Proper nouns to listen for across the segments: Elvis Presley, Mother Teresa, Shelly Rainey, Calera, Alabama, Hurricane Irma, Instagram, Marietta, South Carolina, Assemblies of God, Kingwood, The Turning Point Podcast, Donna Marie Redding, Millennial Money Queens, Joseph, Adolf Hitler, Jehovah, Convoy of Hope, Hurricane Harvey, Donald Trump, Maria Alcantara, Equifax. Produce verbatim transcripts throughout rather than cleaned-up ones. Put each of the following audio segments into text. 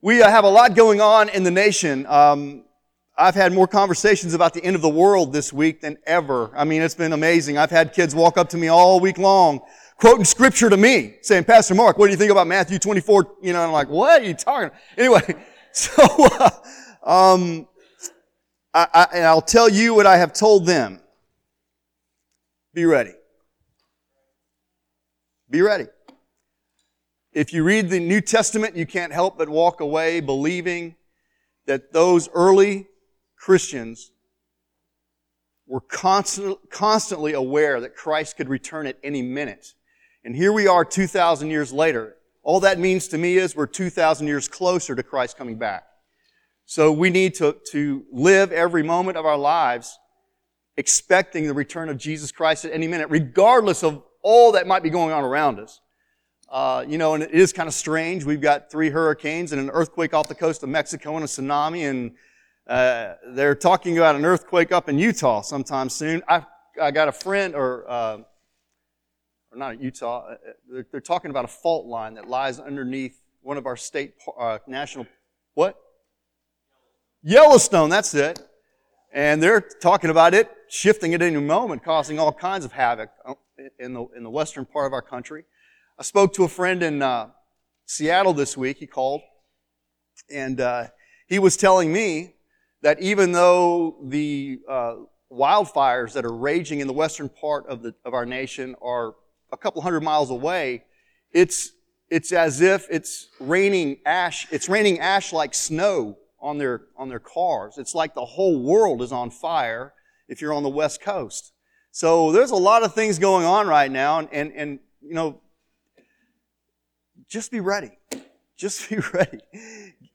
We uh, have a lot going on in the nation. Um, I've had more conversations about the end of the world this week than ever. I mean, it's been amazing. I've had kids walk up to me all week long, quoting scripture to me, saying, "Pastor Mark, what do you think about Matthew twenty-four? You know, and I'm like, what are you talking about? Anyway, so uh, um, I, I, and I'll tell you what I have told them. Be ready. Be ready. If you read the New Testament, you can't help but walk away believing that those early Christians were constant, constantly aware that Christ could return at any minute. And here we are two thousand years later. All that means to me is we're two thousand years closer to Christ coming back. So we need to, to live every moment of our lives expecting the return of Jesus Christ at any minute, regardless of all that might be going on around us. Uh, you know, and it is kind of strange. We've got three hurricanes and an earthquake off the coast of Mexico and a tsunami, and uh, they're talking about an earthquake up in Utah sometime soon. I I got a friend, or, uh, or not Utah, they're, they're talking about a fault line that lies underneath one of our state, uh, national, what? Yellowstone, that's it. And they're talking about it, shifting at any moment, causing all kinds of havoc in the in the western part of our country. I spoke to a friend in uh, Seattle this week. He called, and uh, he was telling me that even though the uh, wildfires that are raging in the western part of the of our nation are a couple hundred miles away, it's it's as if it's raining ash. It's raining ash like snow on their on their cars. It's like the whole world is on fire if you're on the West Coast. So there's a lot of things going on right now, and and, and you know. Just be ready. Just be ready.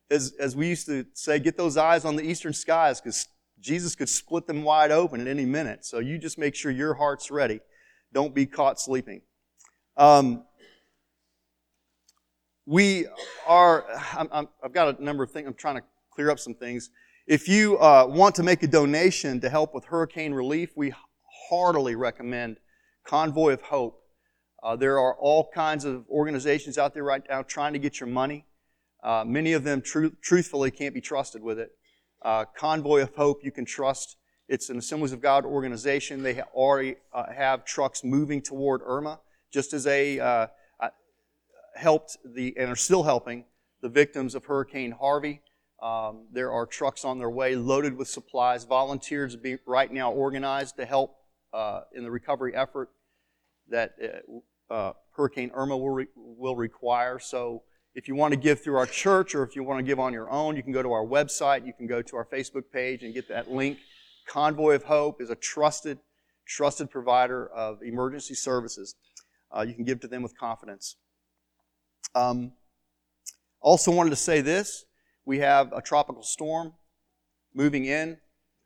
As as we used to say, get those eyes on the eastern skies, because Jesus could split them wide open at any minute. So you just make sure your heart's ready. Don't be caught sleeping. Um, we are, I'm, I'm, I've got a number of things. I'm trying to clear up some things. If you uh, want to make a donation to help with hurricane relief, we heartily recommend Convoy of Hope. Uh, there are all kinds of organizations out there right now trying to get your money. Uh, many of them tru- truthfully can't be trusted with it. Uh, Convoy of Hope you can trust. It's an Assemblies of God organization. They ha- already uh, have trucks moving toward Irma, just as they uh, uh, helped the and are still helping the victims of Hurricane Harvey. Um, there are trucks on their way loaded with supplies. Volunteers being right now organized to help uh, in the recovery effort that Uh, Uh, Hurricane Irma will, re- will require. So if you want to give through our church or if you want to give on your own, you can go to our website, you can go to our Facebook page and get that link. Convoy of Hope is a trusted, trusted provider of emergency services. Uh, you can give to them with confidence. Um, also wanted to say this. We have a tropical storm moving in.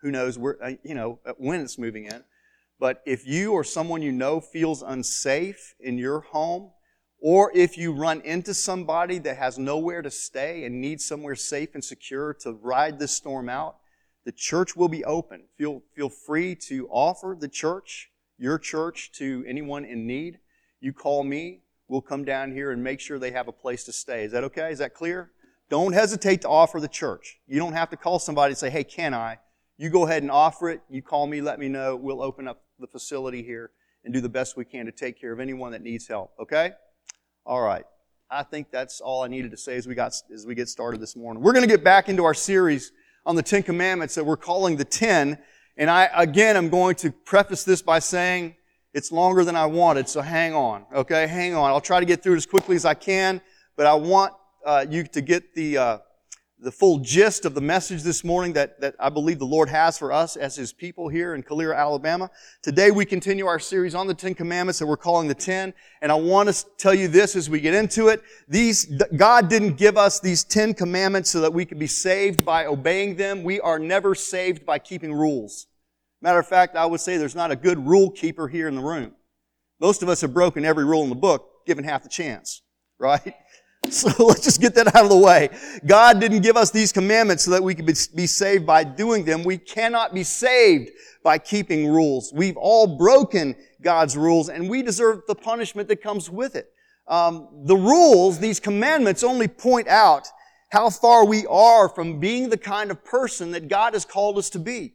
Who knows where, uh, you know, when it's moving in. But if you or someone you know feels unsafe in your home, or if you run into somebody that has nowhere to stay and needs somewhere safe and secure to ride this storm out, the church will be open. Feel, feel free to offer the church, your church, to anyone in need. You call me, we'll come down here and make sure they have a place to stay. Is that okay? Is that clear? Don't hesitate to offer the church. You don't have to call somebody and say, "Hey, can I?" You go ahead and offer it. You call me, let me know. We'll open up the facility here and do the best we can to take care of anyone that needs help. Okay? All right. I think that's all I needed to say as we got as we get started this morning. We're going to get back into our series on the Ten Commandments that we're calling the Ten. And I again, I'm going to preface this by saying it's longer than I wanted, so hang on. Okay? Hang on. I'll try to get through it as quickly as I can, but I want uh, you to get the uh, the full gist of the message this morning that, that I believe the Lord has for us as His people here in Calera, Alabama. Today we continue our series on the Ten Commandments that we're calling the Ten. And I want to tell you this as we get into it. These, God didn't give us these Ten Commandments so that we could be saved by obeying them. We are never saved by keeping rules. Matter of fact, I would say there's not a good rule keeper here in the room. Most of us have broken every rule in the book, given half the chance, right? So let's just get that out of the way. God didn't give us these commandments so that we could be saved by doing them. We cannot be saved by keeping rules. We've all broken God's rules, and we deserve the punishment that comes with it. Um, the rules, these commandments, only point out how far we are from being the kind of person that God has called us to be.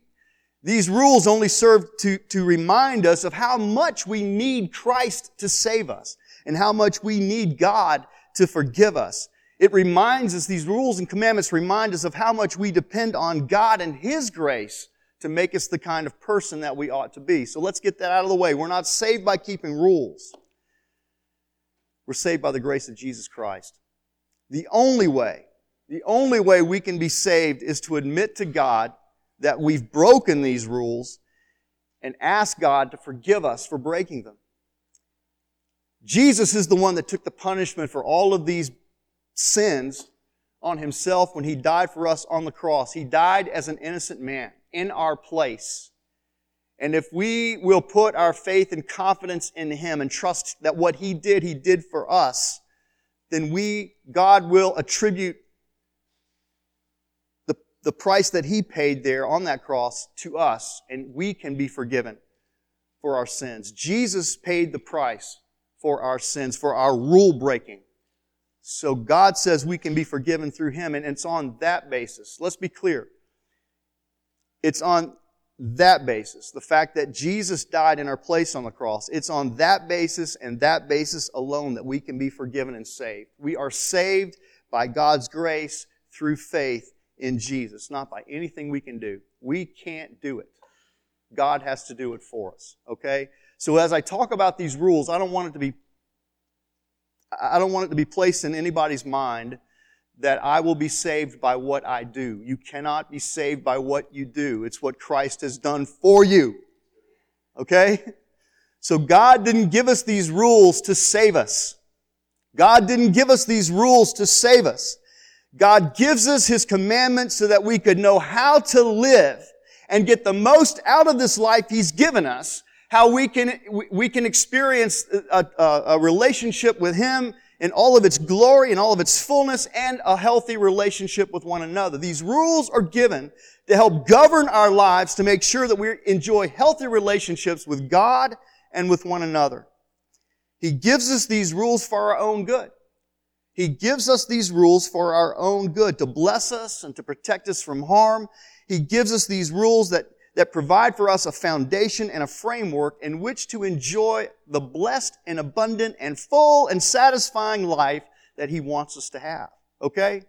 These rules only serve to, to remind us of how much we need Christ to save us and how much we need God to forgive us. It reminds us, these rules and commandments remind us of how much we depend on God and His grace to make us the kind of person that we ought to be. So let's get that out of the way. We're not saved by keeping rules. We're saved by the grace of Jesus Christ. The only way, the only way we can be saved is to admit to God that we've broken these rules and ask God to forgive us for breaking them. Jesus is the one that took the punishment for all of these sins on Himself when He died for us on the cross. He died as an innocent man in our place. And if we will put our faith and confidence in Him and trust that what He did, He did for us, then we, God will attribute the, the price that He paid there on that cross to us, and we can be forgiven for our sins. Jesus paid the price for our sins, for our rule breaking. So God says we can be forgiven through Him, and it's on that basis. Let's be clear. It's on that basis, the fact that Jesus died in our place on the cross. It's on that basis and that basis alone that we can be forgiven and saved. We are saved by God's grace through faith in Jesus, not by anything we can do. We can't do it. God has to do it for us, okay? So as I talk about these rules, I don't want it to be I don't want it to be placed in anybody's mind that I will be saved by what I do. You cannot be saved by what you do. It's what Christ has done for you. Okay? So God didn't give us these rules to save us. God didn't give us these rules to save us. God gives us His commandments so that we could know how to live and get the most out of this life He's given us, how we can we can experience a, a, a relationship with Him in all of its glory and all of its fullness, and a healthy relationship with one another. These rules are given to help govern our lives to make sure that we enjoy healthy relationships with God and with one another. He gives us these rules for our own good. He gives us these rules for our own good, to bless us and to protect us from harm. He gives us these rules that, that provide for us a foundation and a framework in which to enjoy the blessed and abundant and full and satisfying life that He wants us to have. Okay?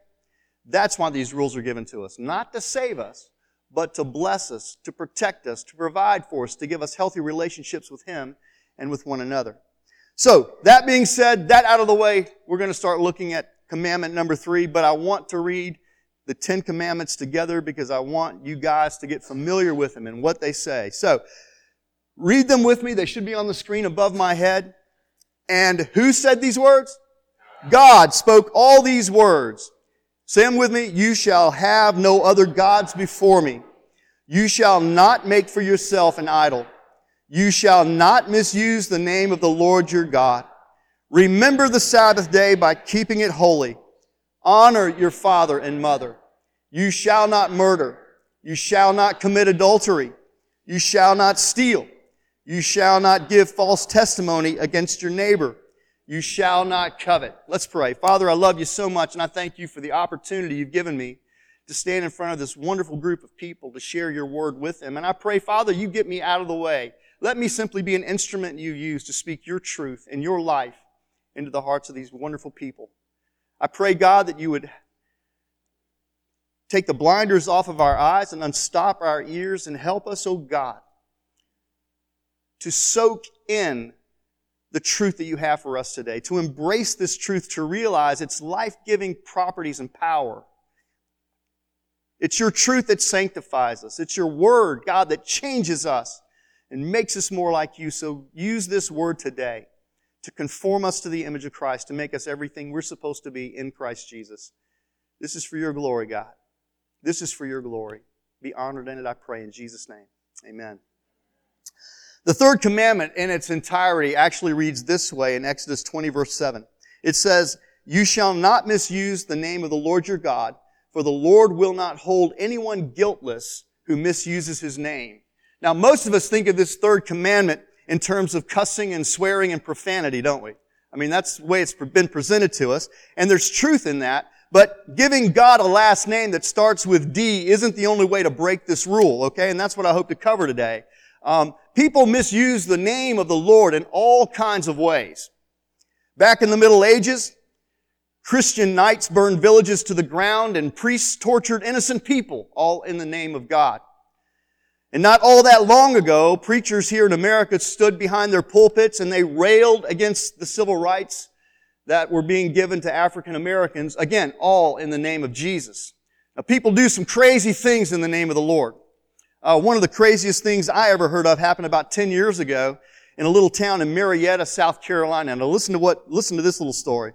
That's why these rules are given to us. Not to save us, but to bless us, to protect us, to provide for us, to give us healthy relationships with Him and with one another. So, that being said, that out of the way, we're going to start looking at commandment number three, but I want to read the Ten Commandments together because I want you guys to get familiar with them and what they say. So, read them with me. They should be on the screen above my head. And who said these words? God spoke all these words. Say them with me. You shall have no other gods before me. You shall not make for yourself an idol. You shall not misuse the name of the Lord your God. Remember the Sabbath day by keeping it holy. Honor your father and mother. You shall not murder. You shall not commit adultery. You shall not steal. You shall not give false testimony against your neighbor. You shall not covet. Let's pray. Father, I love you so much, and I thank you for the opportunity you've given me to stand in front of this wonderful group of people to share your word with them. And I pray, Father, you get me out of the way. Let me simply be an instrument you use to speak your truth and your life into the hearts of these wonderful people. I pray, God, that you would take the blinders off of our eyes and unstop our ears and help us, oh God, to soak in the truth that you have for us today, to embrace this truth, to realize its life-giving properties and power. It's your truth that sanctifies us. It's your word, God, that changes us and makes us more like you. So use this word today to conform us to the image of Christ, to make us everything we're supposed to be in Christ Jesus. This is for your glory, God. This is for your glory. Be honored in it, I pray, in Jesus' name. Amen. The third commandment in its entirety actually reads this way in Exodus twenty, verse seven. It says, "You shall not misuse the name of the Lord your God, for the Lord will not hold anyone guiltless who misuses His name." Now, most of us think of this third commandment in terms of cussing and swearing and profanity, don't we? I mean, that's the way it's been presented to us. And there's truth in that. But giving God a last name that starts with D isn't the only way to break this rule, okay? And that's what I hope to cover today. Um, people misuse the name of the Lord in all kinds of ways. Back in the Middle Ages, Christian knights burned villages to the ground and priests tortured innocent people, all in the name of God. And not all that long ago, preachers here in America stood behind their pulpits and they railed against the civil rights that were being given to African Americans, again, all in the name of Jesus. Now, people do some crazy things in the name of the Lord. Uh, one of the craziest things I ever heard of happened about ten years ago in a little town in Marietta, South Carolina. Now, listen to what, listen to this little story.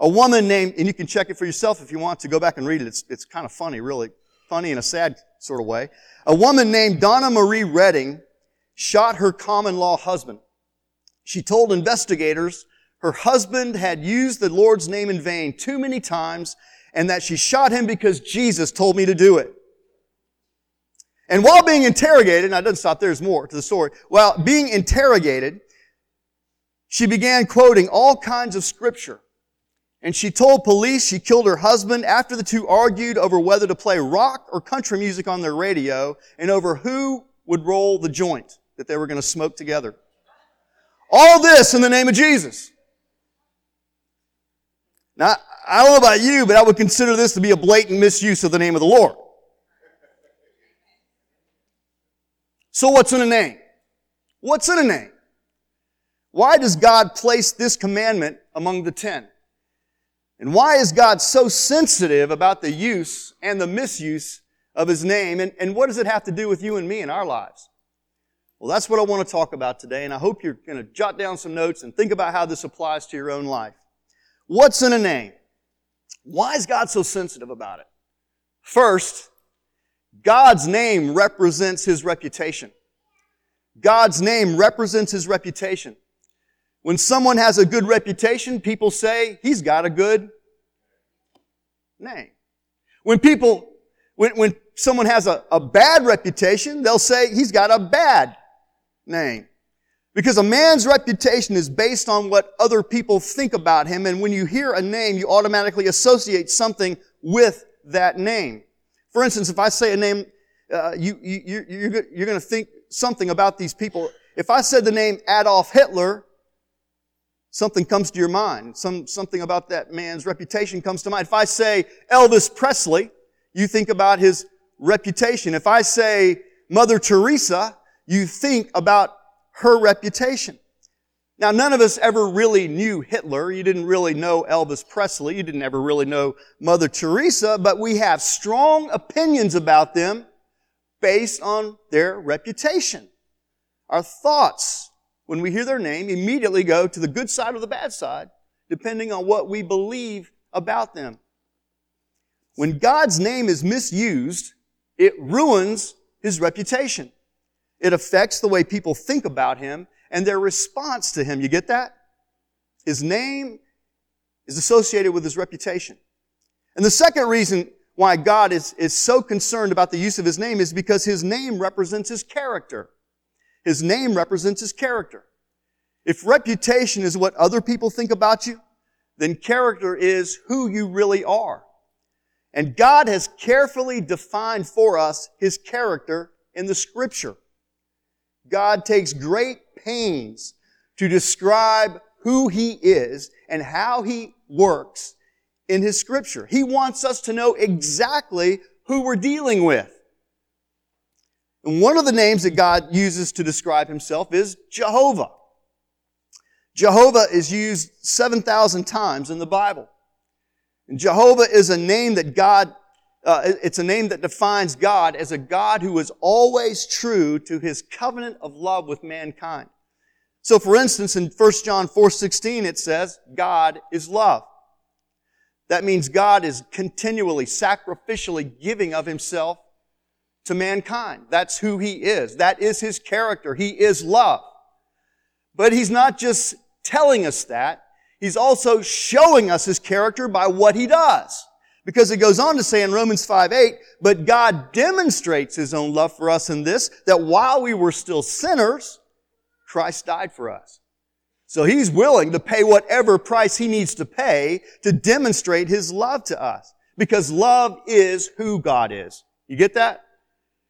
A woman named, and you can check it for yourself if you want to, go back and read it. It's, it's kind of funny, really funny in a sad sort of way. A woman named Donna Marie Redding shot her common-law husband. She told investigators her husband had used the Lord's name in vain too many times and that she shot him because Jesus told me to do it. And while being interrogated, now it doesn't stop, there's more to the story. While being interrogated, she began quoting all kinds of scripture. And she told police she killed her husband after the two argued over whether to play rock or country music on their radio and over who would roll the joint that they were going to smoke together. All this in the name of Jesus. Now, I don't know about you, but I would consider this to be a blatant misuse of the name of the Lord. So what's in a name? What's in a name? Why does God place this commandment among the ten? And why is God so sensitive about the use and the misuse of His name? And, and what does it have to do with you and me in our lives? Well, that's what I want to talk about today, and I hope you're going to jot down some notes and think about how this applies to your own life. What's in a name? Why is God so sensitive about it? First, God's name represents His reputation. God's name represents His reputation. When someone has a good reputation, people say, he's got a good name. When people, when, when someone has a, a bad reputation, they'll say, he's got a bad name. Because a man's reputation is based on what other people think about him, and when you hear a name, you automatically associate something with that name. For instance, if I say a name, uh, you, you, you, you're, you're going to think something about these people. If I said the name Adolf Hitler, something comes to your mind. Some, something about that man's reputation comes to mind. If I say Elvis Presley, you think about his reputation. If I say Mother Teresa, you think about her reputation. Now, none of us ever really knew Hitler. You didn't really know Elvis Presley. You didn't ever really know Mother Teresa, but we have strong opinions about them based on their reputation. Our thoughts, when we hear their name, immediately go to the good side or the bad side, depending on what we believe about them. When God's name is misused, it ruins His reputation. It affects the way people think about Him and their response to Him. You get that? His name is associated with His reputation. And the second reason why God is, is so concerned about the use of His name is because His name represents His character. His name represents His character. If reputation is what other people think about you, then character is who you really are. And God has carefully defined for us His character in the Scripture. God takes great pains to describe who He is and how He works in His Scripture. He wants us to know exactly who we're dealing with. And one of the names that God uses to describe Himself is Jehovah. Jehovah is used seven thousand times in the Bible. And Jehovah is a name that God, uh, it's a name that defines God as a God who is always true to His covenant of love with mankind. So for instance, in First John four sixteen, it says, God is love. That means God is continually, sacrificially giving of Himself to mankind. That's who He is. That is His character. He is love. But He's not just telling us that. He's also showing us His character by what He does. Because it goes on to say in Romans five eight, but God demonstrates His own love for us in this, that while we were still sinners, Christ died for us. So He's willing to pay whatever price He needs to pay to demonstrate His love to us. Because love is who God is. You get that?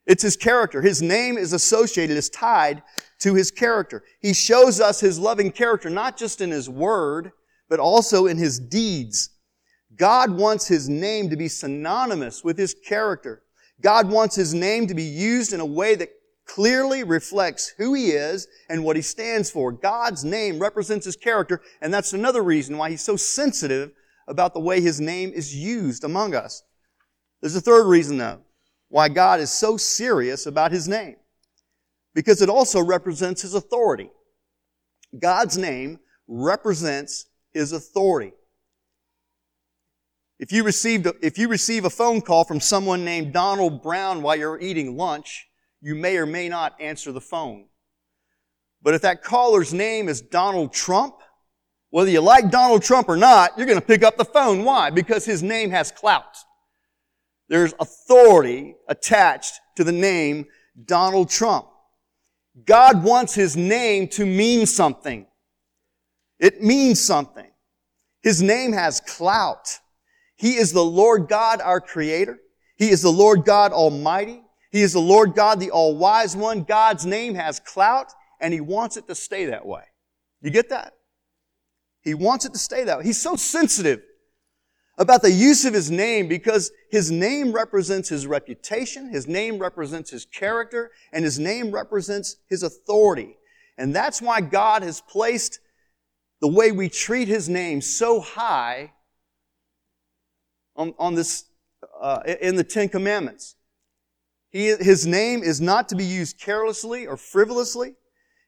It's His character. His name is associated, is tied to His character. He shows us His loving character, not just in His word, but also in His deeds. God wants His name to be synonymous with His character. God wants His name to be used in a way that clearly reflects who He is and what He stands for. God's name represents His character, and that's another reason why He's so sensitive about the way His name is used among us. There's a third reason, though, why God is so serious about His name. Because it also represents His authority. God's name represents His authority. If you received, a, if you receive a phone call from someone named Donald Brown while you're eating lunch, you may or may not answer the phone. But if that caller's name is Donald Trump, whether you like Donald Trump or not, you're going to pick up the phone. Why? Because his name has clout. There's authority attached to the name Donald Trump. God wants His name to mean something. It means something. His name has clout. He is the Lord God, our Creator. He is the Lord God Almighty. He is the Lord God, the All-Wise One. God's name has clout, and He wants it to stay that way. You get that? He wants it to stay that way. He's so sensitive about the use of His name because His name represents His reputation, His name represents His character, and His name represents His authority. And that's why God has placed the way we treat His name so high on, on this, uh, in the Ten Commandments. He, his name is not to be used carelessly or frivolously.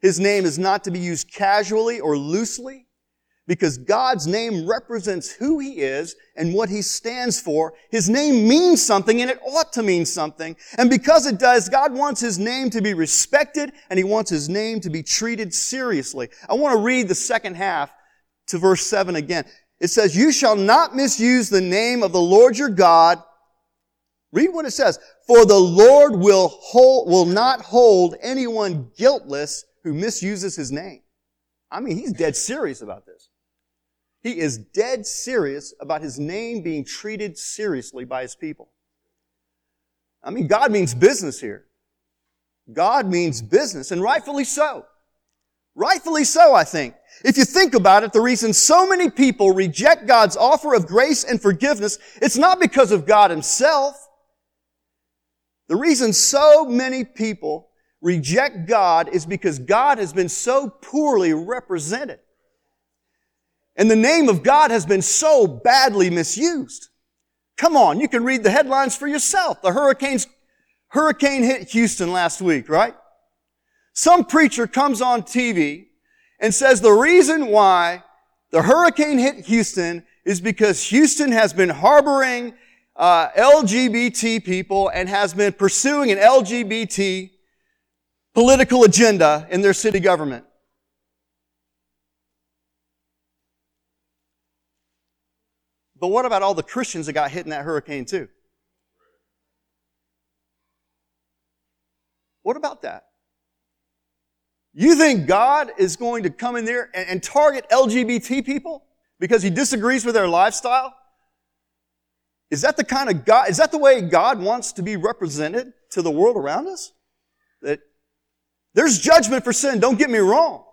His name is not to be used casually or loosely. Because God's name represents who He is and what He stands for. His name means something, and it ought to mean something. And because it does, God wants His name to be respected, and He wants His name to be treated seriously. I want to read the second half to verse seven again. It says, "You shall not misuse the name of the Lord your God." Read what it says. "For the Lord will hold, will not hold anyone guiltless who misuses His name." I mean, He's dead serious about this. He is dead serious about His name being treated seriously by His people. I mean, God means business here. God means business, and rightfully so. Rightfully so, I think. If you think about it, the reason so many people reject God's offer of grace and forgiveness, it's not because of God Himself. The reason so many people reject God is because God has been so poorly represented. And the name of God has been so badly misused. Come on, you can read the headlines for yourself. The hurricanes, hurricane hit Houston last week, right? Some preacher comes on T V and says the reason why the hurricane hit Houston is because Houston has been harboring uh, L G B T people and has been pursuing an L G B T political agenda in their city government. But what about all the Christians that got hit in that hurricane too? What about that? You think God is going to come in there and, and target L G B T people because He disagrees with their lifestyle? Is that the kind of God, is that the way God wants to be represented to the world around us? That there's judgment for sin, don't get me wrong.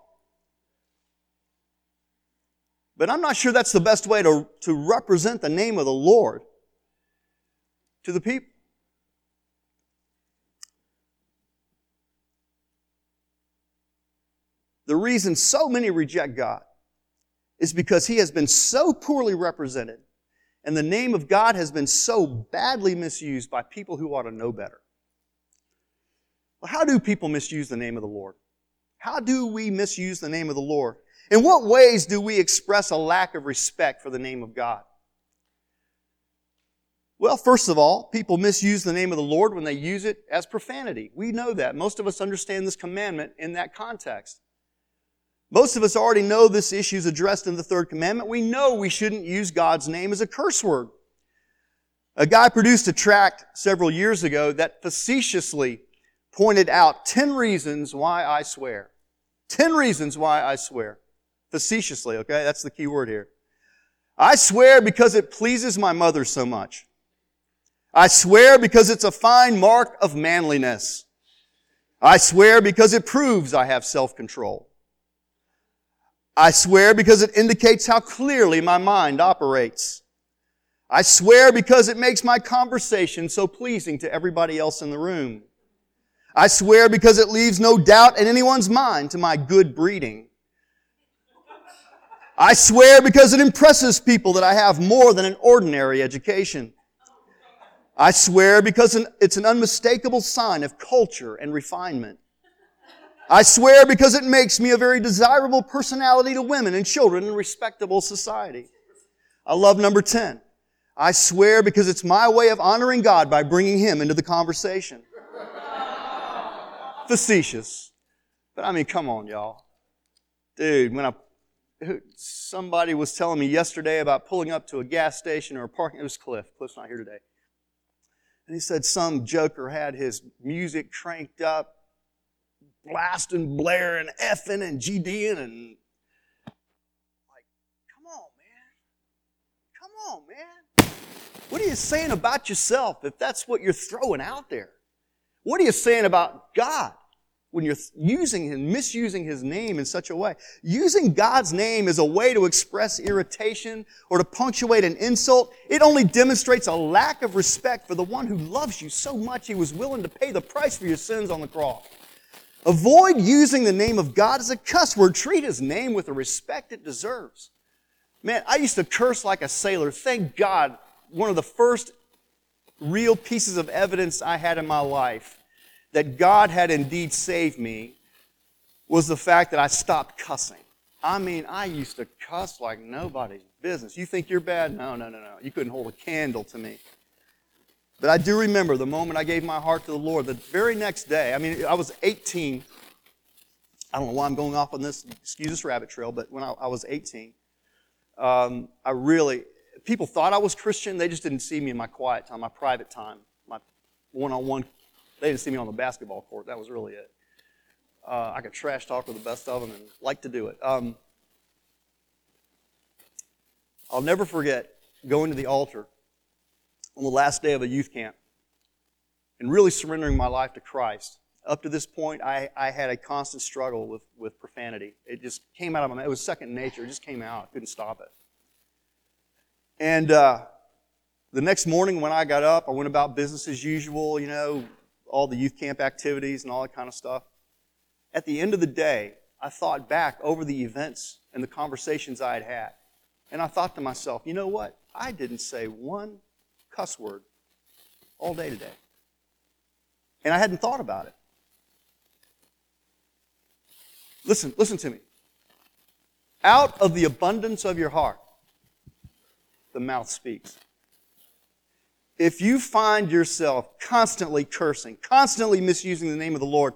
But I'm not sure that's the best way to, to represent the name of the Lord to the people. The reason so many reject God is because He has been so poorly represented and the name of God has been so badly misused by people who ought to know better. Well, how do people misuse the name of the Lord? How do we misuse the name of the Lord? In what ways do we express a lack of respect for the name of God? Well, first of all, people misuse the name of the Lord when they use it as profanity. We know that. Most of us understand this commandment in that context. Most of us already know this issue is addressed in the third commandment. We know we shouldn't use God's name as a curse word. A guy produced a tract several years ago that facetiously pointed out ten reasons why I swear. Ten reasons why I swear. Facetiously, okay? That's the key word here. I swear because it pleases my mother so much. I swear because it's a fine mark of manliness. I swear because it proves I have self-control. I swear because it indicates how clearly my mind operates. I swear because it makes my conversation so pleasing to everybody else in the room. I swear because it leaves no doubt in anyone's mind to my good breeding. I swear because it impresses people that I have more than an ordinary education. I swear because it's an unmistakable sign of culture and refinement. I swear because it makes me a very desirable personality to women and children in respectable society. I love number ten. I swear because it's my way of honoring God by bringing Him into the conversation. Facetious. But I mean, come on, y'all. Dude, when I... Somebody was telling me yesterday about pulling up to a gas station or a parking... It was Cliff. Cliff's not here today. And he said some joker had his music cranked up, blasting, blaring, effing, and GDing, and like, come on, man. Come on, man. What are you saying about yourself if that's what you're throwing out there? What are you saying about God when you're using and misusing His name in such a way? Using God's name as a way to express irritation or to punctuate an insult, it only demonstrates a lack of respect for the one who loves you so much He was willing to pay the price for your sins on the cross. Avoid using the name of God as a cuss word. Treat His name with the respect it deserves. Man, I used to curse like a sailor. Thank God, one of the first real pieces of evidence I had in my life that God had indeed saved me was the fact that I stopped cussing. I mean, I used to cuss like nobody's business. You think you're bad? No, no, no, no. You couldn't hold a candle to me. But I do remember the moment I gave my heart to the Lord, the very next day, I mean, I was eighteen. I don't know why I'm going off on this, excuse this rabbit trail, but when I, I was eighteen, um, I really, people thought I was Christian. They just didn't see me in my quiet time, my private time, my one-on-one. They didn't see me on the basketball court. That was really it. Uh, I could trash talk with the best of them and like to do it. Um, I'll never forget going to the altar on the last day of a youth camp and really surrendering my life to Christ. Up to this point, I, I had a constant struggle with, with profanity. It just came out of my mouth. It was second nature. It just came out. I couldn't stop it. And uh, the next morning when I got up, I went about business as usual, you know, all the youth camp activities and all that kind of stuff. At the end of the day, I thought back over the events and the conversations I had had. And I thought to myself, you know what? I didn't say one cuss word all day today. And I hadn't thought about it. Listen, listen to me. Out of the abundance of your heart, the mouth speaks. If you find yourself constantly cursing, constantly misusing the name of the Lord,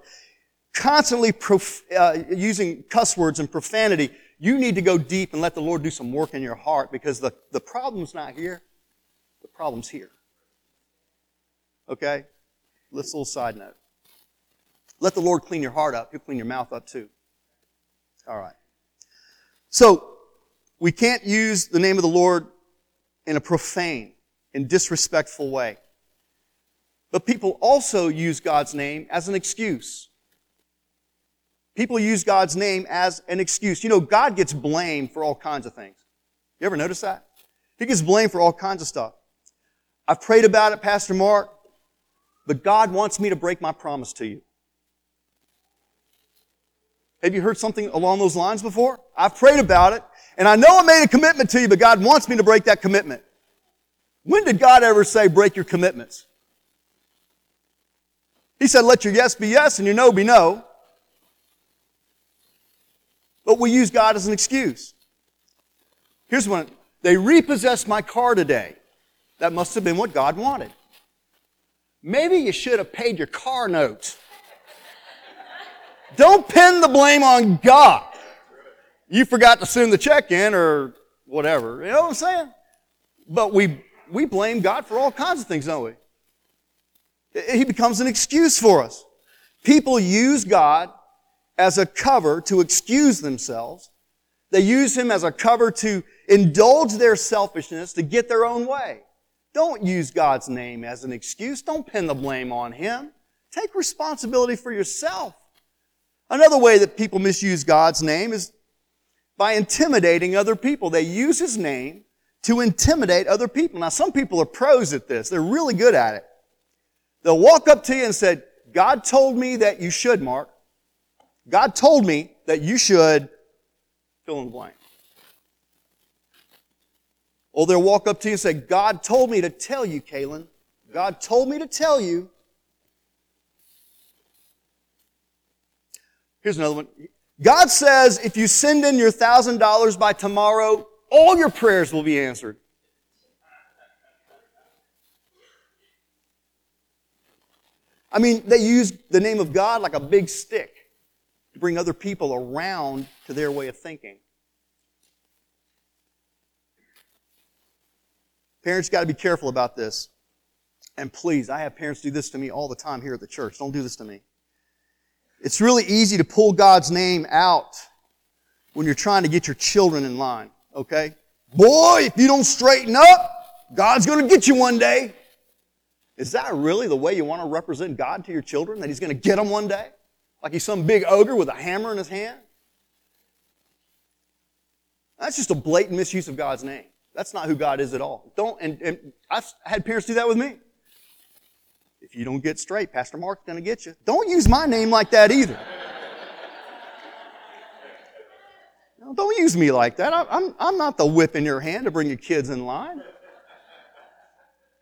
constantly prof- uh, using cuss words and profanity, you need to go deep and let the Lord do some work in your heart because the, the problem's not here. The problem's here. Okay? Let's a little side note. Let the Lord clean your heart up. He'll clean your mouth up too. All right. So, we can't use the name of the Lord in a profane, in disrespectful way. But people also use God's name as an excuse. People use God's name as an excuse. You know, God gets blamed for all kinds of things. You ever notice that? He gets blamed for all kinds of stuff. I've prayed about it, Pastor Mark, but God wants me to break my promise to you. Have you heard something along those lines before? I've prayed about it, and I know I made a commitment to you, but God wants me to break that commitment. When did God ever say, break your commitments? He said, let your yes be yes and your no be no. But we use God as an excuse. Here's one. They repossessed my car today. That must have been what God wanted. Maybe you should have paid your car note. Don't pin the blame on God. You forgot to send the check in or whatever. You know what I'm saying? But we we blame God for all kinds of things, don't we? He becomes an excuse for us. People use God as a cover to excuse themselves. They use Him as a cover to indulge their selfishness, to get their own way. Don't use God's name as an excuse. Don't pin the blame on Him. Take responsibility for yourself. Another way that people misuse God's name is by intimidating other people. They use His name to intimidate other people. Now, some people are pros at this. They're really good at it. They'll walk up to you and say, God told me that you should, Mark. God told me that you should fill in the blank. Or they'll walk up to you and say, God told me to tell you, Kaylin. God told me to tell you. Here's another one. God says if you send in your one thousand dollars by tomorrow, all your prayers will be answered. I mean, they use the name of God like a big stick to bring other people around to their way of thinking. Parents, got to be careful about this. And please, I have parents do this to me all the time here at the church. Don't do this to me. It's really easy to pull God's name out when you're trying to get your children in line, okay? Boy, if you don't straighten up, God's going to get you one day. Is that really the way you want to represent God to your children, that He's going to get them one day? Like He's some big ogre with a hammer in His hand? That's just a blatant misuse of God's name. That's not who God is at all. Don't, and, and I've had parents do that with me. If you don't get straight, Pastor Mark's going to get you. Don't use my name like that either. No, don't use me like that. I, I'm, I'm not the whip in your hand to bring your kids in line.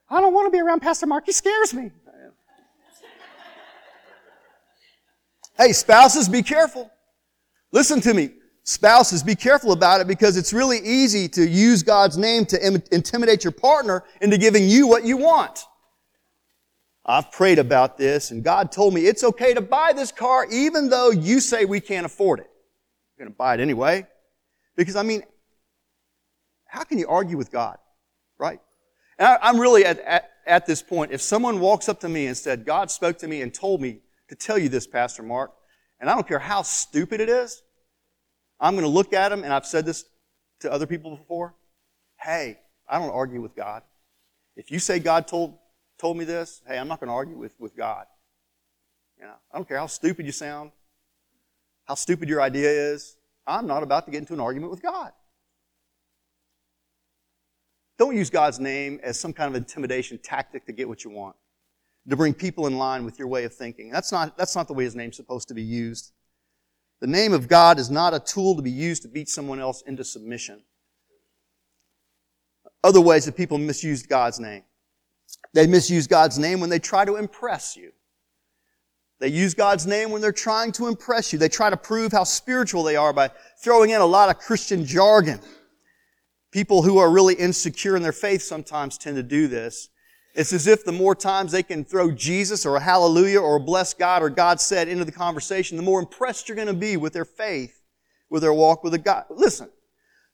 I don't want to be around Pastor Mark. He scares me. Hey, spouses, be careful. Listen to me. Spouses, be careful about it, because it's really easy to use God's name to im- intimidate your partner into giving you what you want. I've prayed about this, and God told me it's okay to buy this car even though you say we can't afford it. You're going to buy it anyway. Because, I mean, how can you argue with God, right? And I, I'm really at, at, at this point, if someone walks up to me and said, God spoke to me and told me to tell you this, Pastor Mark, and I don't care how stupid it is, I'm going to look at him, and I've said this to other people before. Hey, I don't argue with God. If you say God told told me this, hey, I'm not going to argue with, with God. You know, I don't care how stupid you sound, how stupid your idea is. I'm not about to get into an argument with God. Don't use God's name as some kind of intimidation tactic to get what you want, to bring people in line with your way of thinking. That's not, that's not the way His name's supposed to be used. The name of God is not a tool to be used to beat someone else into submission. Other ways that people misuse God's name. They misuse God's name when they try to impress you. They use God's name when they're trying to impress you. They try to prove how spiritual they are by throwing in a lot of Christian jargon. People who are really insecure in their faith sometimes tend to do this. It's as if the more times they can throw Jesus or a hallelujah or a bless God or God said into the conversation, the more impressed you're going to be with their faith, with their walk with a God. Listen,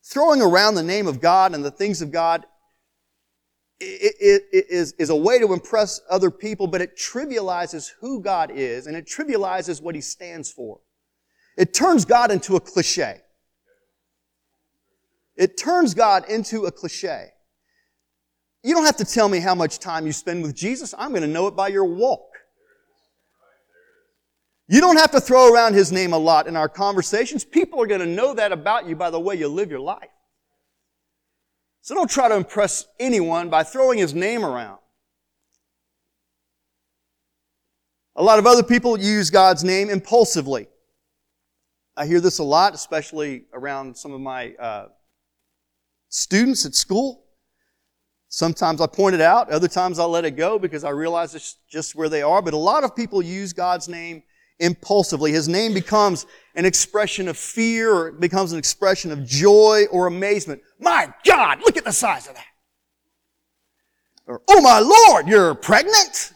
throwing around the name of God and the things of God it, it, it is, is a way to impress other people, but it trivializes who God is and it trivializes what He stands for. It turns God into a cliche. It turns God into a cliche. You don't have to tell me how much time you spend with Jesus. I'm going to know it by your walk. You don't have to throw around His name a lot in our conversations. People are going to know that about you by the way you live your life. So don't try to impress anyone by throwing His name around. A lot of other people use God's name impulsively. I hear this a lot, especially around some of my uh, students at school. Sometimes I point it out, other times I let it go because I realize it's just where they are. But a lot of people use God's name impulsively. His name becomes an expression of fear, or it becomes an expression of joy or amazement. My God, look at the size of that. Or, oh my Lord, you're pregnant?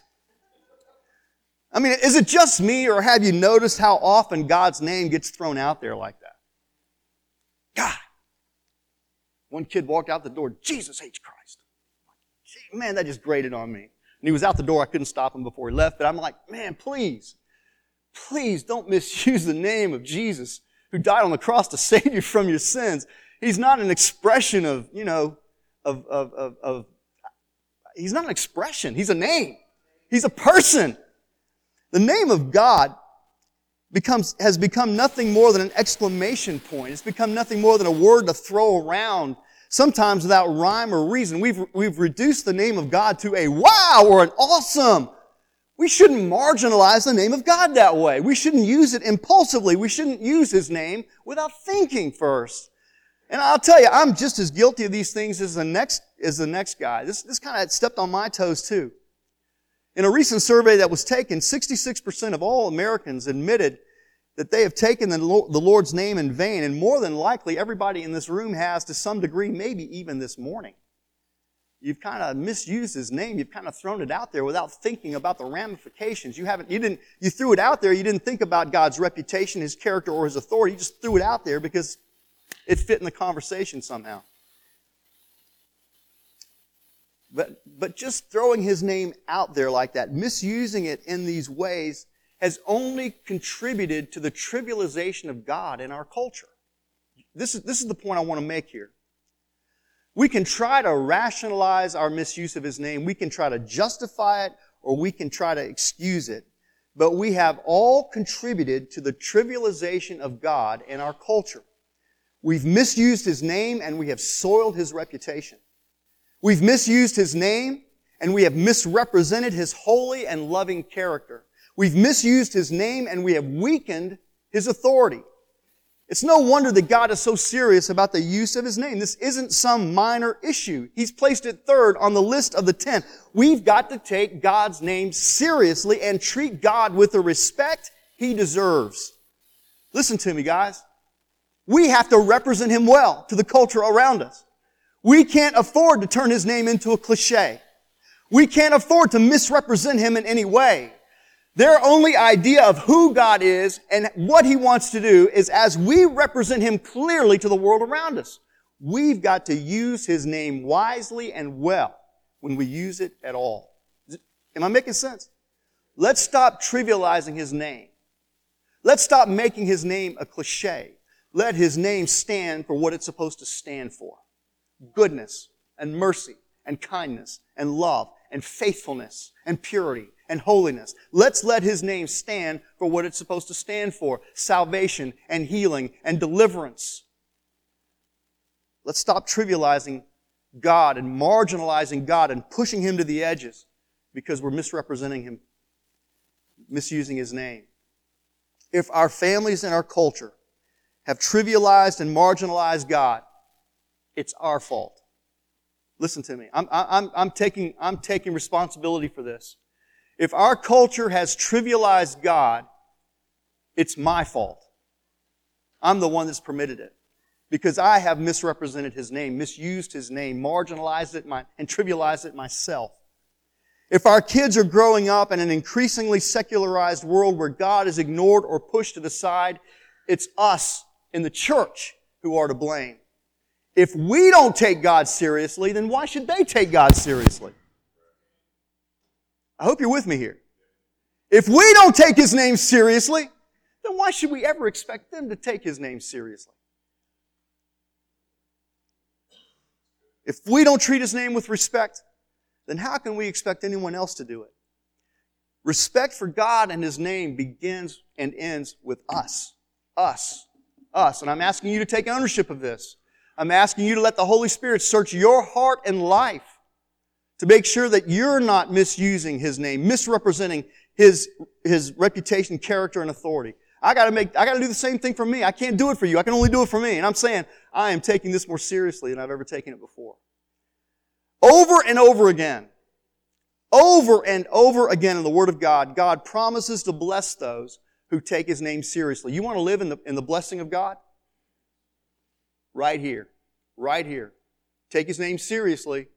I mean, is it just me, or have you noticed how often God's name gets thrown out there like that? God. One kid walked out the door, Jesus hates Christ. Man, that just grated on me. And he was out the door. I couldn't stop him before he left. But I'm like, man, please, please don't misuse the name of Jesus who died on the cross to save you from your sins. He's not an expression of, you know, of, of, of, of he's not an expression. He's a name. He's a person. The name of God becomes has become nothing more than an exclamation point. It's become nothing more than a word to throw around, sometimes without rhyme or reason. We've, we've reduced the name of God to a wow or an awesome. We shouldn't marginalize the name of God that way. We shouldn't use it impulsively. We shouldn't use His name without thinking first. And I'll tell you, I'm just as guilty of these things as the next, as the next guy. This, this kind of stepped on my toes too. In a recent survey that was taken, sixty-six percent of all Americans admitted that they have taken the Lord's name in vain, and more than likely everybody in this room has to some degree, maybe even this morning. You've kind of misused His name. You've kind of thrown it out there without thinking about the ramifications. You haven't, you didn't, you threw it out there. You didn't think about God's reputation, His character, or His authority. You just threw it out there because it fit in the conversation somehow. But, but just throwing His name out there like that, misusing it in these ways, has only contributed to the trivialization of God in our culture. This is, this is the point I want to make here. We can try to rationalize our misuse of His name. We can try to justify it, or we can try to excuse it. But we have all contributed to the trivialization of God in our culture. We've misused His name, and we have soiled His reputation. We've misused His name, and we have misrepresented His holy and loving character. We've misused His name, and we have weakened His authority. It's no wonder that God is so serious about the use of His name. This isn't some minor issue. He's placed it third on the list of the ten. We've got to take God's name seriously and treat God with the respect He deserves. Listen to me, guys. We have to represent Him well to the culture around us. We can't afford to turn His name into a cliche. We can't afford to misrepresent Him in any way. Their only idea of who God is and what He wants to do is as we represent Him clearly to the world around us. We've got to use His name wisely and well when we use it at all. Am I making sense? Let's stop trivializing His name. Let's stop making His name a cliche. Let His name stand for what it's supposed to stand for. Goodness and mercy and kindness and love and faithfulness and purity and holiness. Let's let His name stand for what it's supposed to stand for. Salvation and healing and deliverance. Let's stop trivializing God and marginalizing God and pushing Him to the edges because we're misrepresenting Him, misusing His name. If our families and our culture have trivialized and marginalized God, it's our fault. Listen to me. I'm, I'm, I'm taking, I'm taking responsibility for this. If our culture has trivialized God, it's my fault. I'm the one that's permitted it because I have misrepresented His name, misused His name, marginalized it, my, and trivialized it myself. If our kids are growing up in an increasingly secularized world where God is ignored or pushed to the side, it's us in the church who are to blame. If we don't take God seriously, then why should they take God seriously? I hope you're with me here. If we don't take His name seriously, then why should we ever expect them to take His name seriously? If we don't treat His name with respect, then how can we expect anyone else to do it? Respect for God and His name begins and ends with us. Us. Us. And I'm asking you to take ownership of this. I'm asking you to let the Holy Spirit search your heart and life to make sure that you're not misusing His name, misrepresenting His, His reputation, character, and authority. I gotta make, I gotta do the same thing for me. I can't do it for you. I can only do it for me. And I'm saying, I am taking this more seriously than I've ever taken it before. Over and over again, over and over again in the Word of God, God promises to bless those who take His name seriously. You want to live in the, in the blessing of God? Right here. Right here. Take His name seriously,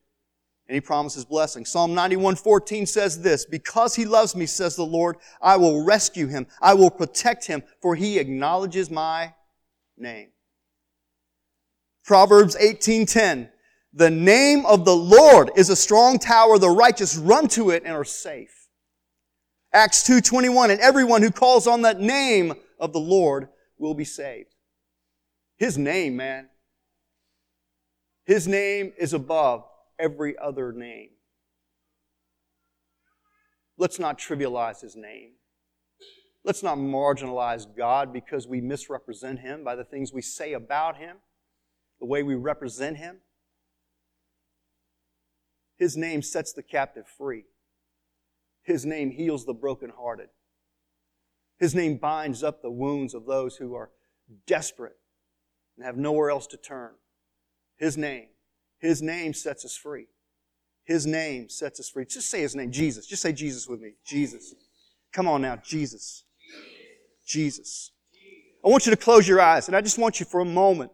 and He promises blessing. Psalm ninety-one fourteen says this, "Because He loves me, says the Lord, I will rescue Him. I will protect Him, for He acknowledges my name." Proverbs eighteen ten, "The name of the Lord is a strong tower. The righteous run to it and are safe." Acts two twenty-one, "And everyone who calls on the name of the Lord will be saved." His name, man. His name is above every other name. Let's not trivialize his name. Let's not marginalize God because we misrepresent him by the things we say about him, the way we represent him. His name sets the captive free. His name heals the brokenhearted. His name binds up the wounds of those who are desperate and have nowhere else to turn. His name. His name sets us free. His name sets us free. Just say his name, Jesus. Just say Jesus with me. Jesus. Come on now, Jesus. Jesus. I want you to close your eyes, and I just want you for a moment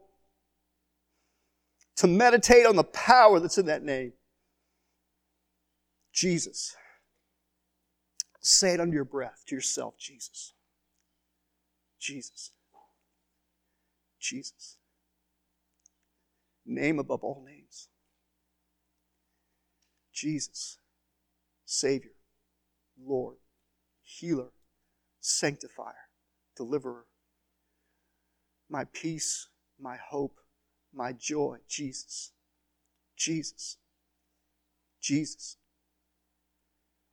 to meditate on the power that's in that name. Jesus. Say it under your breath to yourself, Jesus. Jesus. Jesus. Name above all names. Jesus, Savior, Lord, Healer, Sanctifier, Deliverer. My peace, my hope, my joy. Jesus. Jesus. Jesus.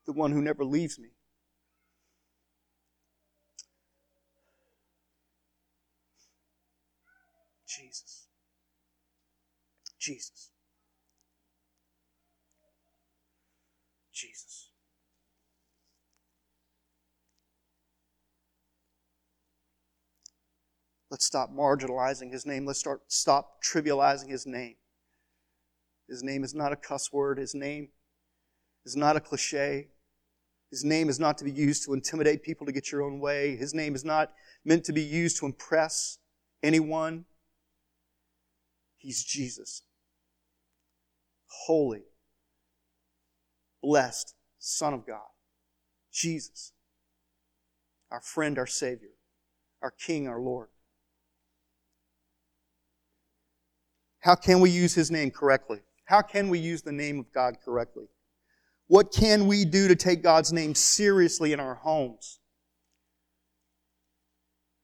The one who never leaves me. Jesus. Jesus. Jesus. Let's stop marginalizing his name. Let's start stop trivializing his name. His name is not a cuss word. His name is not a cliche. His name is not to be used to intimidate people to get your own way. His name is not meant to be used to impress anyone. He's Jesus. Holy, blessed Son of God, Jesus, our friend, our Savior, our King, our Lord. How can we use his name correctly? How can we use the name of God correctly? What can we do to take God's name seriously in our homes,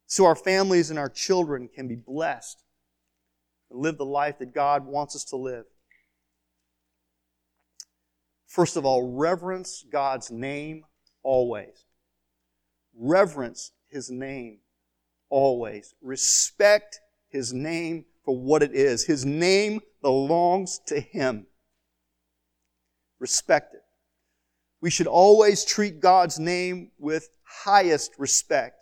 so our families and our children can be blessed and live the life that God wants us to live? First of all, reverence God's name always. Reverence his name always. Respect his name for what it is. His name belongs to him. Respect it. We should always treat God's name with highest respect,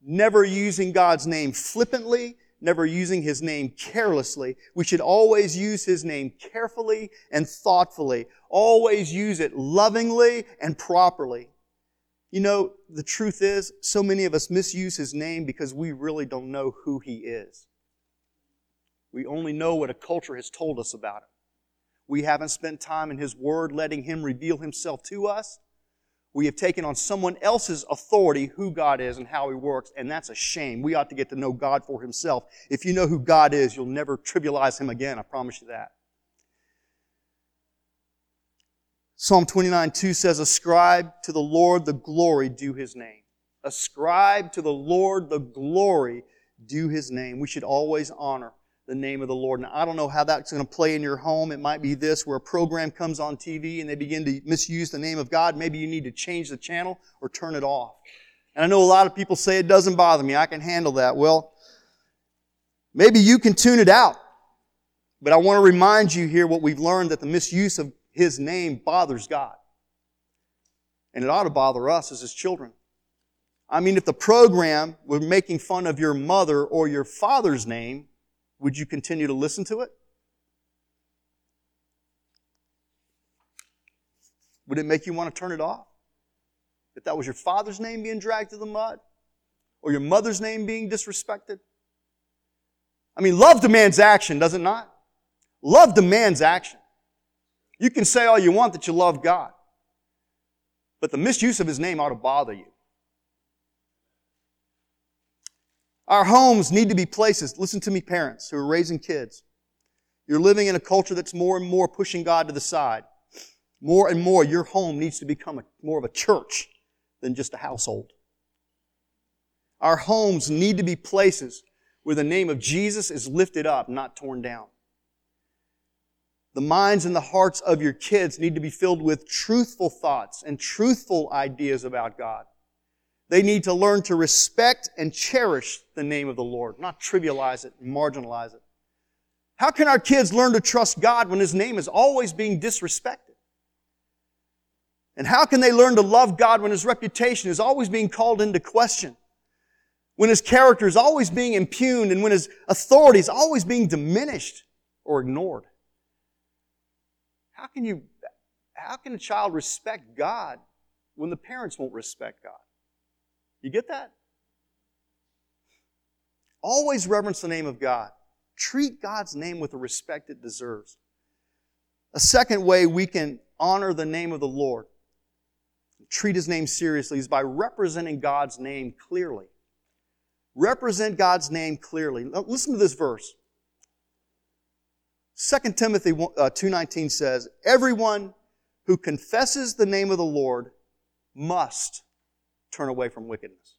never using God's name flippantly, never using his name carelessly. We should always use his name carefully and thoughtfully. Always use it lovingly and properly. You know, the truth is, so many of us misuse his name because we really don't know who he is. We only know what a culture has told us about him. We haven't spent time in his word letting him reveal himself to us. We have taken on someone else's authority who God is and how he works, and that's a shame. We ought to get to know God for himself. If you know who God is, you'll never trivialize him again. I promise you that. Psalm twenty-nine two says, ascribe to the Lord the glory due his name. Ascribe to the Lord the glory due his name. We should always honor the name of the Lord. Now, I don't know how that's going to play in your home. It might be this, where a program comes on T V and they begin to misuse the name of God. Maybe you need to change the channel or turn it off. And I know a lot of people say, it doesn't bother me, I can handle that. Well, maybe you can tune it out. But I want to remind you here what we've learned, that the misuse of his name bothers God. And it ought to bother us as his children. I mean, if the program were making fun of your mother or your father's name, would you continue to listen to it? Would it make you want to turn it off? If that was your father's name being dragged through the mud, or your mother's name being disrespected? I mean, love demands action, does it not? Love demands action. You can say all you want that you love God, but the misuse of his name ought to bother you. Our homes need to be places, listen to me parents who are raising kids. You're living in a culture that's more and more pushing God to the side. More and more, your home needs to become a, more of a church than just a household. Our homes need to be places where the name of Jesus is lifted up, not torn down. The minds and the hearts of your kids need to be filled with truthful thoughts and truthful ideas about God. They need to learn to respect and cherish the name of the Lord, not trivialize it and marginalize it. How can our kids learn to trust God when His name is always being disrespected? And how can they learn to love God when His reputation is always being called into question? When His character is always being impugned and when His authority is always being diminished or ignored? How can you, how can a child respect God when the parents won't respect God? You get that? Always reverence the name of God. Treat God's name with the respect it deserves. A second way we can honor the name of the Lord, treat His name seriously, is by representing God's name clearly. Represent God's name clearly. Now, listen to this verse. Second Timothy two nineteen says, "Everyone who confesses the name of the Lord must turn away from wickedness."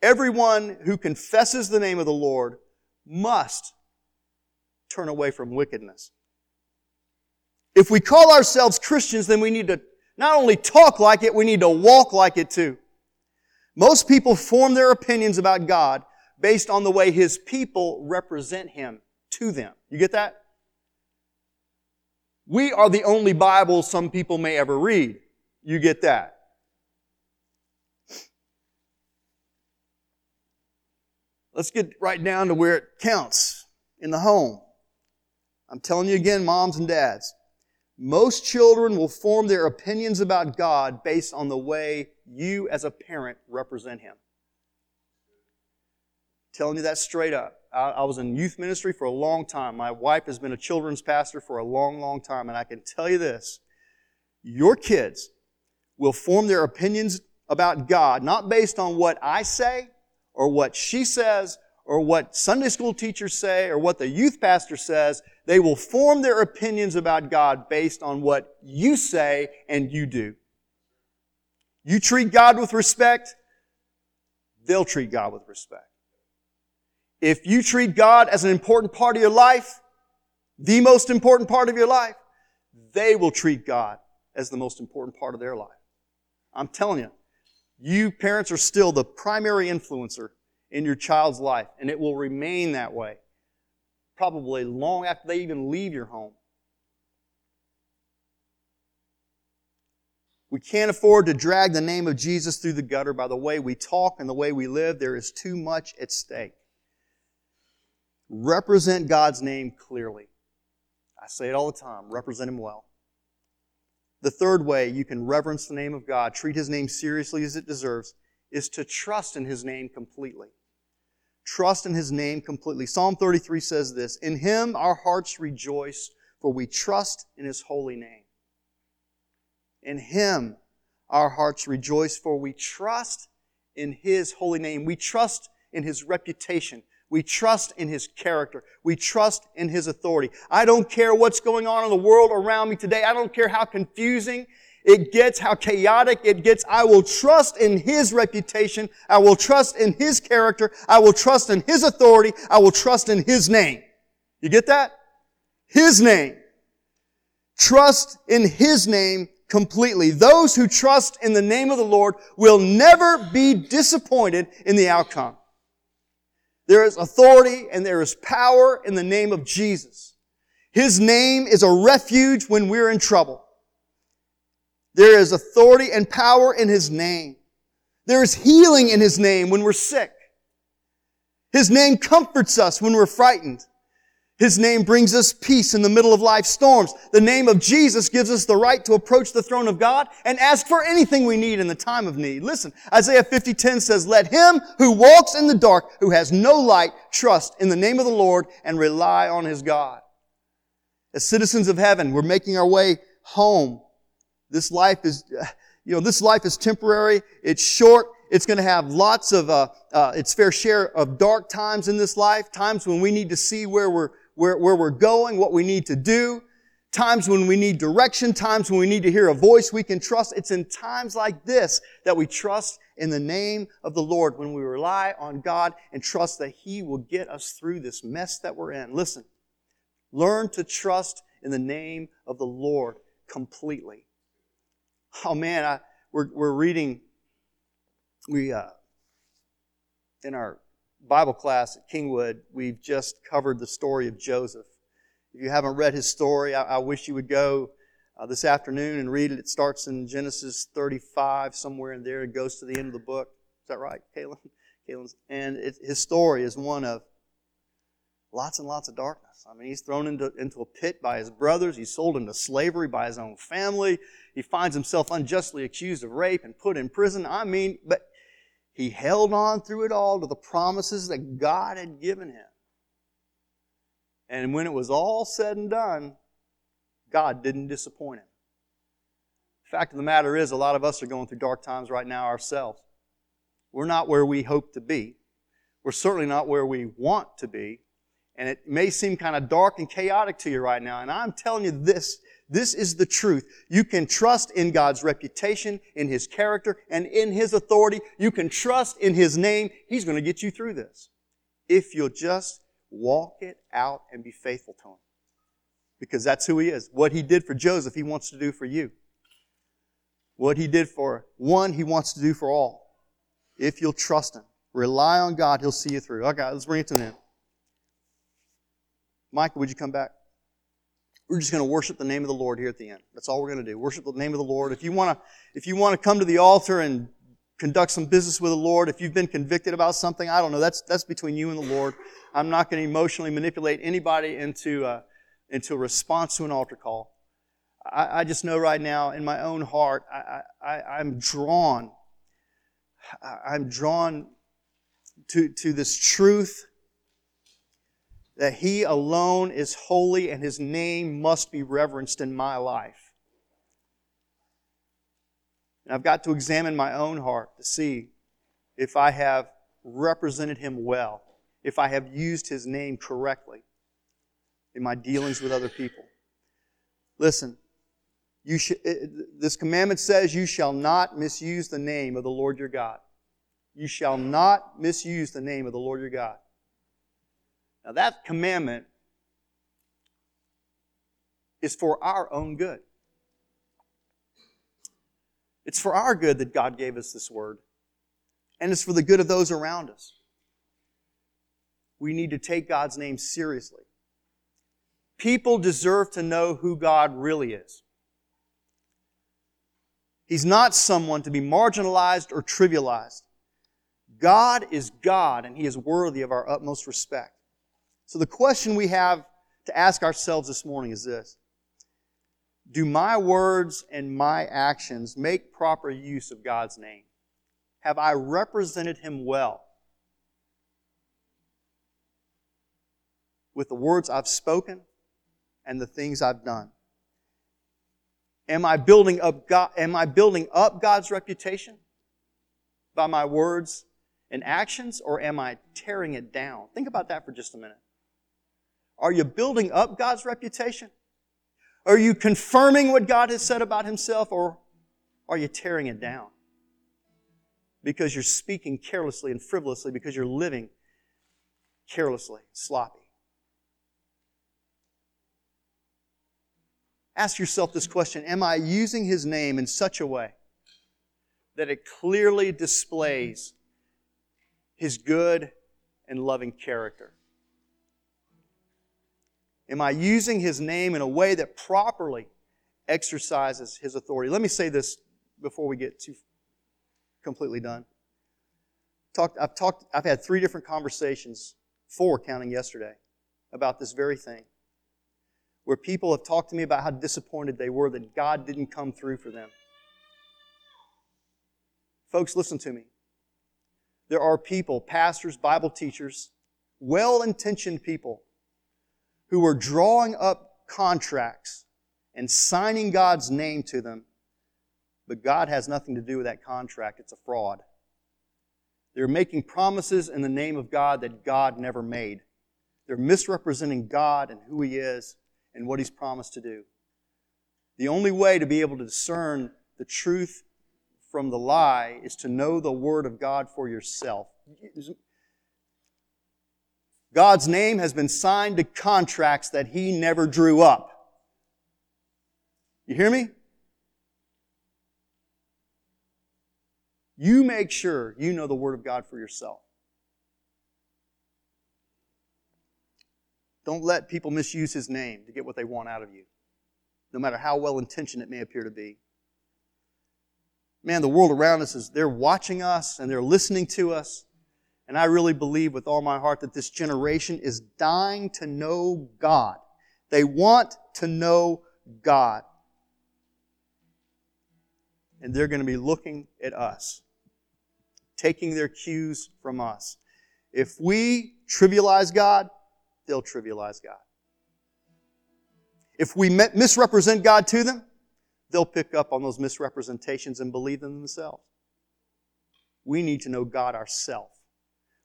Everyone who confesses the name of the Lord must turn away from wickedness. If we call ourselves Christians, then we need to not only talk like it, we need to walk like it too. Most people form their opinions about God based on the way His people represent Him to them. You get that? We are the only Bible some people may ever read. You get that? Let's get right down to where it counts in the home. I'm telling you again, moms and dads, most children will form their opinions about God based on the way you as a parent represent Him. I'm telling you that straight up. I, I was in youth ministry for a long time. My wife has been a children's pastor for a long, long time. And I can tell you this. Your kids will form their opinions about God not based on what I say or what she says or what Sunday school teachers say or what the youth pastor says. They will form their opinions about God based on what you say and you do. You treat God with respect, they'll treat God with respect. If you treat God as an important part of your life, the most important part of your life, they will treat God as the most important part of their life. I'm telling you, you parents are still the primary influencer in your child's life, and it will remain that way probably long after they even leave your home. We can't afford to drag the name of Jesus through the gutter by the way we talk and the way we live. There is too much at stake. Represent God's name clearly. I say it all the time. Represent Him well. The third way you can reverence the name of God, treat His name seriously as it deserves, is to trust in His name completely. Trust in His name completely. Psalm thirty-three says this, "In Him our hearts rejoice, for we trust in His holy name." In Him our hearts rejoice, for we trust in His holy name. We trust in His reputation. We trust in His character. We trust in His authority. I don't care what's going on in the world around me today. I don't care how confusing it gets, how chaotic it gets. I will trust in His reputation. I will trust in His character. I will trust in His authority. I will trust in His name. You get that? His name. Trust in His name completely. Those who trust in the name of the Lord will never be disappointed in the outcome. There is authority and there is power in the name of Jesus. His name is a refuge when we're in trouble. There is authority and power in His name. There is healing in His name when we're sick. His name comforts us when we're frightened. His name brings us peace in the middle of life's storms. The name of Jesus gives us the right to approach the throne of God and ask for anything we need in the time of need. Listen, Isaiah fifty ten says, "Let him who walks in the dark, who has no light, trust in the name of the Lord and rely on his God." As citizens of heaven, we're making our way home. This life is, you know, this life is temporary. It's short. It's going to have lots of uh, uh, its fair share of dark times in this life. Times when we need to see where we're Where, where we're going, what we need to do, times when we need direction, times when we need to hear a voice we can trust. It's in times like this that we trust in the name of the Lord, when we rely on God and trust that He will get us through this mess that we're in. Listen, Learn to trust in the name of the Lord completely. Oh man, I, we're we're reading we uh, in our Bible class at Kingwood. We've just covered the story of Joseph. If you haven't read his story, I, I wish you would go uh, this afternoon and read it. It starts in Genesis thirty-five, somewhere in there. It goes to the end of the book. Is that right, Caleb? Caleb, and it, his story is one of lots and lots of darkness. I mean, he's thrown into, into a pit by his brothers. He's sold into slavery by his own family. He finds himself unjustly accused of rape and put in prison. I mean, but he held on through it all to the promises that God had given him. And when it was all said and done, God didn't disappoint him. The fact of the matter is, a lot of us are going through dark times right now ourselves. We're not where we hope to be. We're certainly not where we want to be. And it may seem kind of dark and chaotic to you right now. And I'm telling you this, this is the truth. You can trust in God's reputation, in His character, and in His authority. You can trust in His name. He's going to get you through this if you'll just walk it out and be faithful to Him. Because that's who He is. What He did for Joseph, He wants to do for you. What He did for one, He wants to do for all. If you'll trust Him, rely on God, He'll see you through. Okay, let's bring it to an end. Michael, would you come back? We're just going to worship the name of the Lord here at the end. That's all we're going to do. Worship the name of the Lord. If you want to, if you want to come to the altar and conduct some business with the Lord, if you've been convicted about something, I don't know. That's that's between you and the Lord. I'm not going to emotionally manipulate anybody into uh, into a response to an altar call. I, I just know right now in my own heart, I, I, I'm drawn. I, I'm drawn to to this truth. That He alone is holy and His name must be reverenced in my life. And I've got to examine my own heart to see if I have represented Him well, if I have used His name correctly in my dealings with other people. Listen, you sh- this commandment says you shall not misuse the name of the Lord your God. You shall not misuse the name of the Lord your God. Now that commandment is for our own good. It's for our good that God gave us this word. And it's for the good of those around us. We need to take God's name seriously. People deserve to know who God really is. He's not someone to be marginalized or trivialized. God is God, and He is worthy of our utmost respect. So the question we have to ask ourselves this morning is this. Do my words and my actions make proper use of God's name? Have I represented Him well? With the words I've spoken and the things I've done. Am I building up God, am I building up God's reputation by my words and actions, or am I tearing it down? Think about that for just a minute. Are you building up God's reputation? Are you confirming what God has said about Himself, or are you tearing it down? Because you're speaking carelessly and frivolously, because you're living carelessly, sloppy. Ask yourself this question, am I using His name in such a way that it clearly displays His good and loving character? Am I using His name in a way that properly exercises His authority? Let me say this before we get too completely done. Talked, I've talked. I've had three different conversations, four counting yesterday, about this very thing, where people have talked to me about how disappointed they were that God didn't come through for them. Folks, listen to me. There are people, pastors, Bible teachers, well-intentioned people, who are drawing up contracts and signing God's name to them, but God has nothing to do with that contract. It's a fraud. They're making promises in the name of God that God never made. They're misrepresenting God and who He is and what He's promised to do. The only way to be able to discern the truth from the lie is to know the Word of God for yourself. God's name has been signed to contracts that He never drew up. You hear me? You make sure you know the Word of God for yourself. Don't let people misuse His name to get what they want out of you, no matter how well-intentioned it may appear to be. Man, the world around us is, they're watching us and they're listening to us. And I really believe with all my heart that this generation is dying to know God. They want to know God. And they're going to be looking at us, taking their cues from us. If we trivialize God, they'll trivialize God. If we misrepresent God to them, they'll pick up on those misrepresentations and believe them themselves. We need to know God ourselves.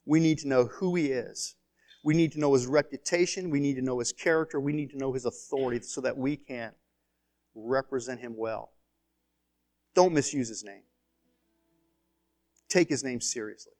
We need to know who He is. We need to know His reputation. We need to know His character. We need to know His authority so that we can represent Him well. Don't misuse His name. Take His name seriously.